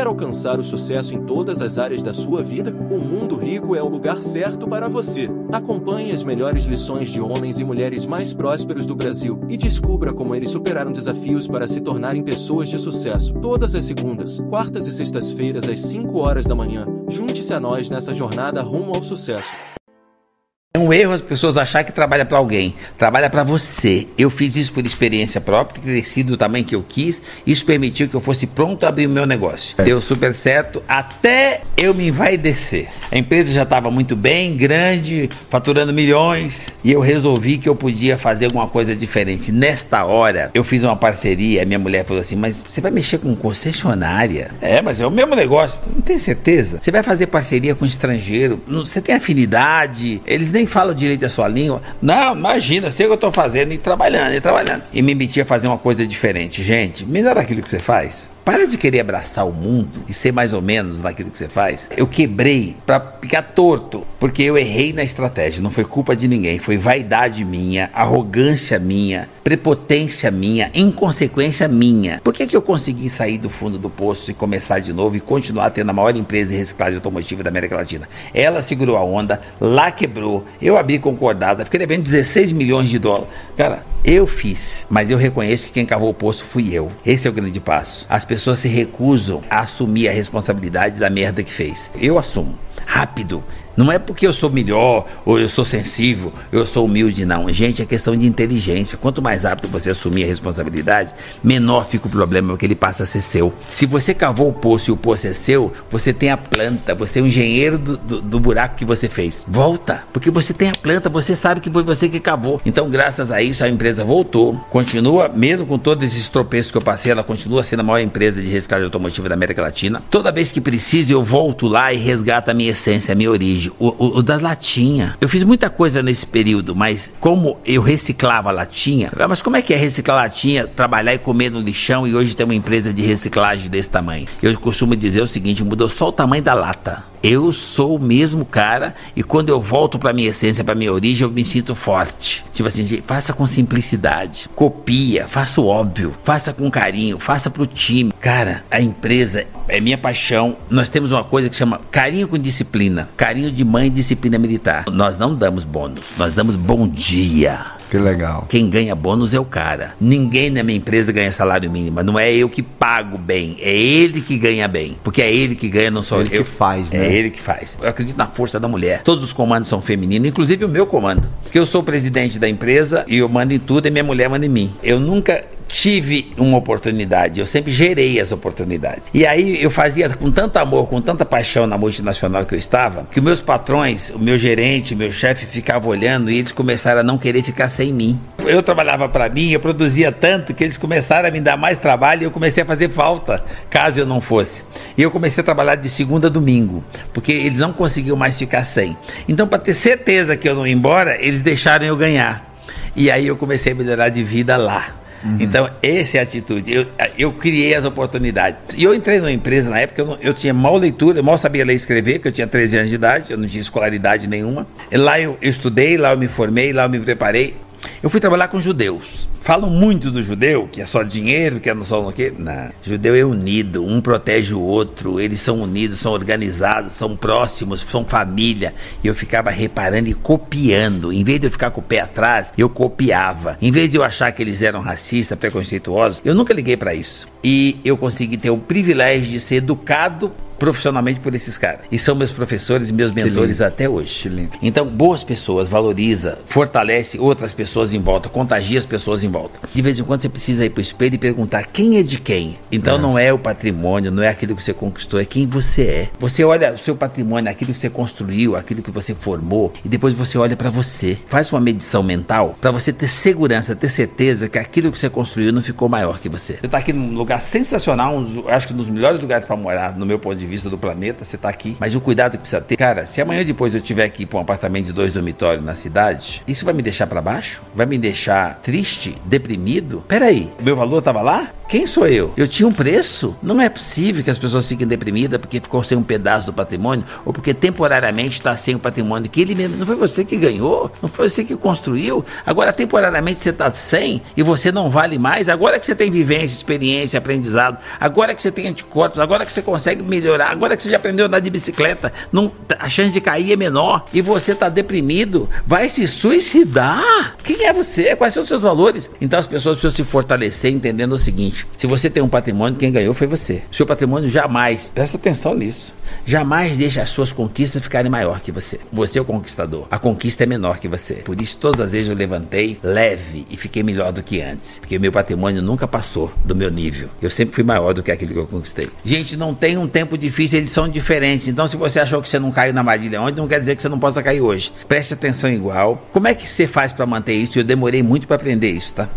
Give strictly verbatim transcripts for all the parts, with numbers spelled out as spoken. Quer alcançar o sucesso em todas as áreas da sua vida? O Mundo Rico é o lugar certo para você. Acompanhe as melhores lições de homens e mulheres mais prósperos do Brasil e descubra como eles superaram desafios para se tornarem pessoas de sucesso. Todas as segundas, quartas e sextas-feiras às cinco horas da manhã, junte-se a nós nessa jornada rumo ao sucesso. É um erro as pessoas acharem que trabalha para alguém, trabalha para você. Eu fiz isso por experiência própria, cresci do tamanho que eu quis, isso permitiu que eu fosse pronto a abrir o meu negócio. É. Deu super certo, até eu me envaidecer. A empresa já estava muito bem, grande, faturando milhões, e eu resolvi que eu podia fazer alguma coisa diferente. Nesta hora, eu fiz uma parceria, minha mulher falou assim, mas você vai mexer com concessionária? É, mas é o mesmo negócio. Não tem certeza? Você vai fazer parceria com estrangeiro, você tem afinidade, eles nem nem fala direito a sua língua. Não, imagina, sei o que eu estou fazendo e trabalhando, e trabalhando. E me meti a fazer uma coisa diferente. Gente, melhor aquilo que você faz. Para de querer abraçar o mundo e ser mais ou menos naquilo que você faz. Eu quebrei para ficar torto, porque eu errei na estratégia. Não foi culpa de ninguém, foi vaidade minha, arrogância minha, prepotência minha, inconsequência minha. Por que que eu consegui sair do fundo do poço e começar de novo e continuar tendo a maior empresa de reciclagem automotiva da América Latina? Ela segurou a onda, lá quebrou, eu abri concordada, fiquei devendo dezesseis milhões de dólares. Cara, eu fiz, mas eu reconheço que quem cavou o poço fui eu. Esse é o grande passo. As pessoas se recusam a assumir a responsabilidade da merda que fez. Eu assumo. Rápido. Não é porque eu sou melhor, ou eu sou sensível, eu sou humilde, não. Gente, é questão de inteligência. Quanto mais rápido você assumir a responsabilidade, menor fica o problema, porque ele passa a ser seu. Se você cavou o poço e o poço é seu, você tem a planta, você é o engenheiro do, do, do buraco que você fez. Volta, porque você tem a planta, você sabe que foi você que cavou. Então, graças a isso, a empresa voltou, continua, mesmo com todos esses tropeços que eu passei, ela continua sendo a maior empresa de reciclagem automotiva da América Latina. Toda vez que preciso, eu volto lá e resgato a minha essência, a minha origem. O, o, o da latinha. Eu fiz muita coisa nesse período, mas como eu reciclava a latinha, mas como é que é reciclar latinha, trabalhar e comer no lixão e hoje ter uma empresa de reciclagem desse tamanho? Eu costumo dizer o seguinte, mudou só o tamanho da lata. Eu sou o mesmo cara e quando eu volto para minha essência, para minha origem, eu me sinto forte. Tipo assim, gente, faça com simplicidade, copia, faça o óbvio, faça com carinho, faça pro time. Cara, a empresa é minha paixão. Nós temos uma coisa que chama carinho com disciplina, carinho de mãe e disciplina militar. Nós não damos bônus, nós damos bom dia. Que legal. Quem ganha bônus é o cara. Ninguém na minha empresa ganha salário mínimo. Não é eu que pago bem, é ele que ganha bem. Porque é ele que ganha, não sou ele eu. Ele que faz, né? É ele que faz. Eu acredito na força da mulher. Todos os comandos são femininos, inclusive o meu comando. Porque eu sou o presidente da empresa e eu mando em tudo e minha mulher manda em mim. Eu nunca tive uma oportunidade, eu sempre gerei as oportunidades. E aí eu fazia com tanto amor, com tanta paixão na multinacional que eu estava, que meus patrões, o meu gerente, o meu chefe ficava olhando e eles começaram a não querer ficar sem mim. Eu trabalhava para mim, eu produzia tanto que eles começaram a me dar mais trabalho e eu comecei a fazer falta, caso eu não fosse. E eu comecei a trabalhar de segunda a domingo, porque eles não conseguiam mais ficar sem. Então, para ter certeza que eu não ia embora, eles deixaram eu ganhar. E aí eu comecei a melhorar de vida lá. Uhum. Então, essa é a atitude. Eu, eu criei as oportunidades. E eu entrei numa empresa na época, eu, não, eu tinha mal leitura, eu mal sabia ler e escrever, porque eu tinha treze anos de idade, eu não tinha escolaridade nenhuma. E lá eu, eu estudei, lá eu me formei, lá eu me preparei. Eu fui trabalhar com judeus. Falam muito do judeu, que é só dinheiro, que é só o quê? Não. Judeu é unido, um protege o outro, eles são unidos, são organizados, são próximos, são família. E eu ficava reparando e copiando. Em vez de eu ficar com o pé atrás, eu copiava. Em vez de eu achar que eles eram racistas, preconceituosos, eu nunca liguei para isso. E eu consegui ter o privilégio de ser educado profissionalmente por esses caras. E são meus professores e meus mentores até hoje. Que lindo. Então, boas pessoas, valoriza, fortalece outras pessoas em volta, contagia as pessoas em volta. De vez em quando você precisa ir pro espelho e perguntar quem é de quem. Então, Nossa. Não é o patrimônio, não é aquilo que você conquistou, é quem você é. Você olha o seu patrimônio, aquilo que você construiu, aquilo que você formou, e depois você olha para você. Faz uma medição mental para você ter segurança, ter certeza que aquilo que você construiu não ficou maior que você. Você tá aqui num lugar sensacional, um, acho que um dos melhores lugares para morar, no meu ponto de vista. vista do planeta, você tá aqui, mas o cuidado que precisa ter, cara, se amanhã depois eu tiver aqui para um apartamento de dois dormitórios na cidade, isso vai me deixar para baixo? Vai me deixar triste? Deprimido? Peraí, meu valor tava lá? Quem sou eu? Eu tinha um preço? Não é possível que as pessoas fiquem deprimidas porque ficou sem um pedaço do patrimônio ou porque temporariamente está sem o patrimônio que ele mesmo... Não foi você que ganhou? Não foi você que construiu? Agora temporariamente você está sem e você não vale mais? Agora que você tem vivência, experiência, aprendizado, agora que você tem anticorpos, agora que você consegue melhorar, agora que você já aprendeu a andar de bicicleta, não, a chance de cair é menor e você está deprimido, vai se suicidar? Quem é você? Quais são os seus valores? Então as pessoas precisam se fortalecer entendendo o seguinte: se você tem um patrimônio, quem ganhou foi você. Seu patrimônio jamais, presta atenção nisso, jamais deixe as suas conquistas ficarem maior que você. Você é o conquistador, a conquista é menor que você. Por isso todas as vezes eu levantei leve e fiquei melhor do que antes, porque meu patrimônio nunca passou do meu nível, eu sempre fui maior do que aquilo que eu conquistei. Gente, não tem um tempo difícil, eles são diferentes. Então se você achou que você não caiu na armadilha ontem, não quer dizer que você não possa cair hoje. Preste atenção igual. Como é que você faz para manter isso? Eu demorei muito para aprender isso, tá?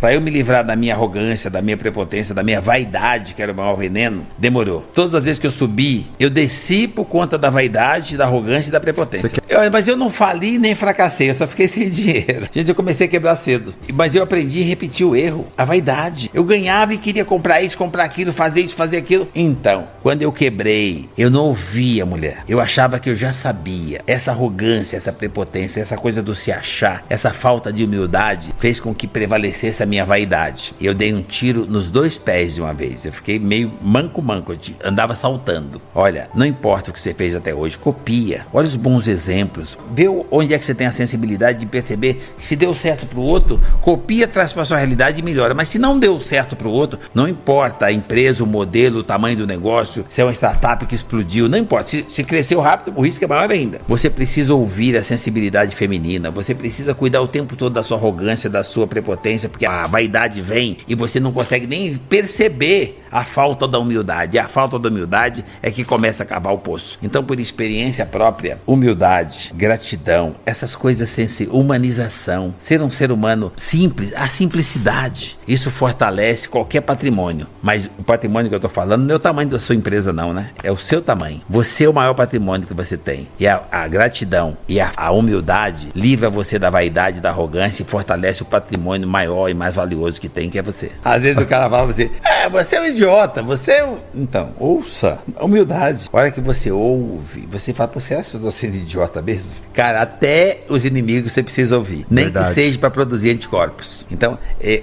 Para eu me livrar da minha arrogância, da minha prepotência, da minha vaidade, que era o maior veneno, demorou. Todas as vezes que eu subi, eu desci por conta da vaidade, da arrogância e da prepotência. Eu, mas eu não fali nem fracassei, eu só fiquei sem dinheiro. Gente, eu comecei a quebrar cedo. Mas eu aprendi a repetir o erro, a vaidade. Eu ganhava e queria comprar isso, comprar aquilo, fazer isso, fazer aquilo. Então, quando eu quebrei, eu não ouvia a mulher. Eu achava que eu já sabia. Essa arrogância, essa prepotência, essa coisa do se achar, essa falta de humildade, fez com que prevalecesse a minha vaidade. Eu dei um tiro nos dois pés de uma vez. Eu fiquei meio manco-manco, andava saltando. Olha, não importa o que você fez até hoje, copia. Olha os bons exemplos. Vê onde é que você tem a sensibilidade de perceber que se deu certo pro outro, copia, traz pra sua realidade e melhora. Mas se não deu certo pro outro, não importa a empresa, o modelo, o tamanho do negócio, se é uma startup que explodiu, não importa. Se, se cresceu rápido, o risco é maior ainda. Você precisa ouvir a sensibilidade feminina, você precisa cuidar o tempo todo da sua arrogância, da sua prepotência, porque a A vaidade vem e você não consegue nem perceber a falta da humildade. A falta da humildade é que começa a cavar o poço. Então, por experiência própria, humildade, gratidão, essas coisas sem ser, humanização, ser um ser humano simples, a simplicidade, isso fortalece qualquer patrimônio. Mas o patrimônio que eu tô falando não é o tamanho da sua empresa não, né? É o seu tamanho. Você é o maior patrimônio que você tem. E a, a gratidão e a, a humildade livra você da vaidade, da arrogância e fortalece o patrimônio maior e mais valioso que tem, que é você. Às vezes o cara fala pra você, é, você é um idiota, você é um... Então, ouça, humildade. A hora que você ouve, você fala, pô, você acha que eu tô sendo idiota mesmo? Cara, até os inimigos você precisa ouvir. Nem Verdade. Que seja pra produzir anticorpos. Então,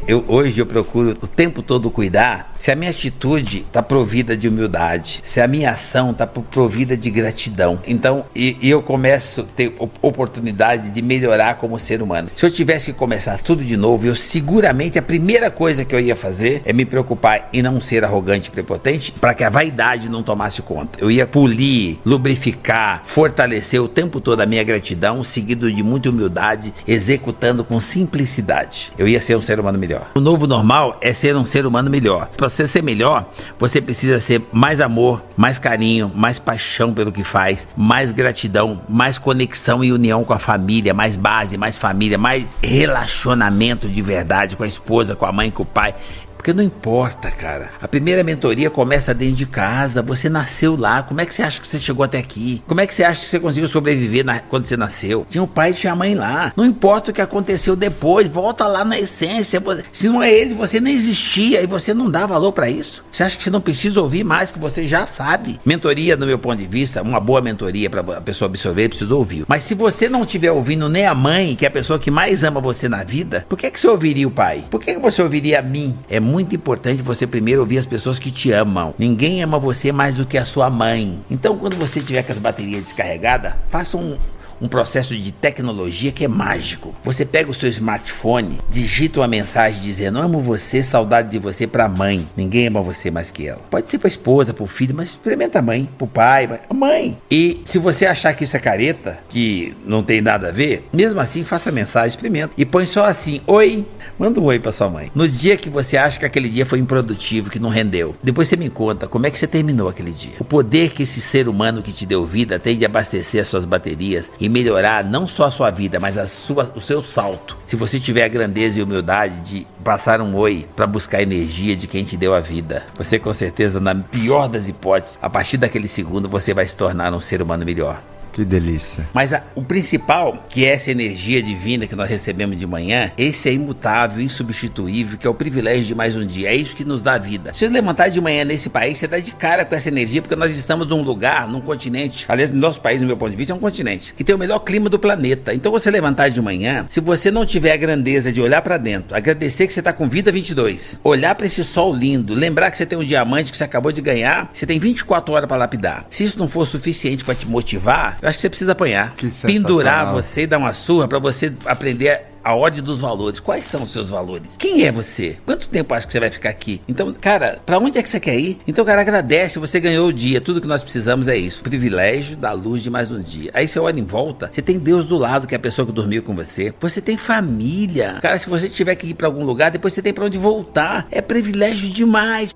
eu, hoje eu procuro o tempo todo cuidar, se a minha atitude tá provida de humildade, se a minha ação tá provida de gratidão. Então, e, e eu começo a ter oportunidade de melhorar como ser humano. Se eu tivesse que começar tudo de novo, eu seguramente a primeira coisa que eu ia fazer é me preocupar em não ser arrogante e prepotente para que a vaidade não tomasse conta. Eu ia polir, lubrificar, fortalecer o tempo todo a minha gratidão, seguido de muita humildade, executando com simplicidade. Eu ia ser um ser humano melhor. O novo normal é ser um ser humano melhor. Para você ser melhor, você precisa ser mais amor, mais carinho, mais paixão pelo que faz, mais gratidão, mais conexão e união com a família, mais base, mais família, mais relacionamento de verdade com a esposa, com a mãe, com o pai. Porque não importa, cara. A primeira mentoria começa dentro de casa. Você nasceu lá. Como é que você acha que você chegou até aqui? Como é que você acha que você conseguiu sobreviver na... quando você nasceu? Tinha o pai e tinha a mãe lá. Não importa o que aconteceu depois. Volta lá na essência. Se não é ele, você não existia e você não dá valor pra isso. Você acha que você não precisa ouvir mais, que você já sabe. Mentoria, do meu ponto de vista, uma boa mentoria pra a pessoa absorver, precisa ouvir. Mas se você não estiver ouvindo nem a mãe, que é a pessoa que mais ama você na vida, por que, que você ouviria o pai? Por que, que você ouviria a mim? É muito importante você primeiro ouvir as pessoas que te amam. Ninguém ama você mais do que a sua mãe. Então, quando você tiver com as baterias descarregadas, faça um... um processo de tecnologia que é mágico. Você pega o seu smartphone, digita uma mensagem dizendo, amo você, saudade de você, pra mãe. Ninguém ama você mais que ela. Pode ser pra esposa, pro filho, mas experimenta a mãe, pro pai, a mãe. E se você achar que isso é careta, que não tem nada a ver, mesmo assim, faça a mensagem, experimenta. E põe só assim, oi, manda um oi pra sua mãe. No dia que você acha que aquele dia foi improdutivo, que não rendeu, depois você me conta como é que você terminou aquele dia. O poder que esse ser humano que te deu vida tem de abastecer as suas baterias e melhorar não só a sua vida, mas a sua, o seu salto. Se você tiver a grandeza e humildade de passar um oi para buscar a energia de quem te deu a vida, você com certeza, na pior das hipóteses, a partir daquele segundo, você vai se tornar um ser humano melhor. Que delícia. Mas a, o principal, que é essa energia divina que nós recebemos de manhã, esse é imutável, insubstituível, que é o privilégio de mais um dia. É isso que nos dá vida. Se você levantar de manhã nesse país, você dá de cara com essa energia, porque nós estamos num lugar, num continente, aliás, nosso país, no meu ponto de vista, é um continente, que tem o melhor clima do planeta. Então você levantar de manhã, se você não tiver a grandeza de olhar pra dentro, agradecer que você tá com vida vinte e dois, olhar pra esse sol lindo, lembrar que você tem um diamante que você acabou de ganhar, você tem vinte e quatro horas pra lapidar. Se isso não for suficiente pra te motivar, acho que você precisa apanhar, pendurar você e dar uma surra pra você aprender a ordem dos valores. Quais são os seus valores? Quem é você? Quanto tempo acha que você vai ficar aqui? Então, cara, pra onde é que você quer ir? Então, cara, agradece, você ganhou o dia, tudo que nós precisamos é isso, o privilégio da luz de mais um dia. Aí você olha em volta, você tem Deus do lado, que é a pessoa que dormiu com você, você tem família, cara, se você tiver que ir pra algum lugar, depois você tem pra onde voltar, é privilégio demais.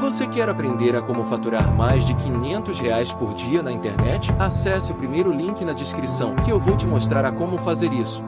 Você quer aprender a como faturar mais de quinhentos reais por dia na internet? Acesse o primeiro link na descrição que eu vou te mostrar a como fazer isso.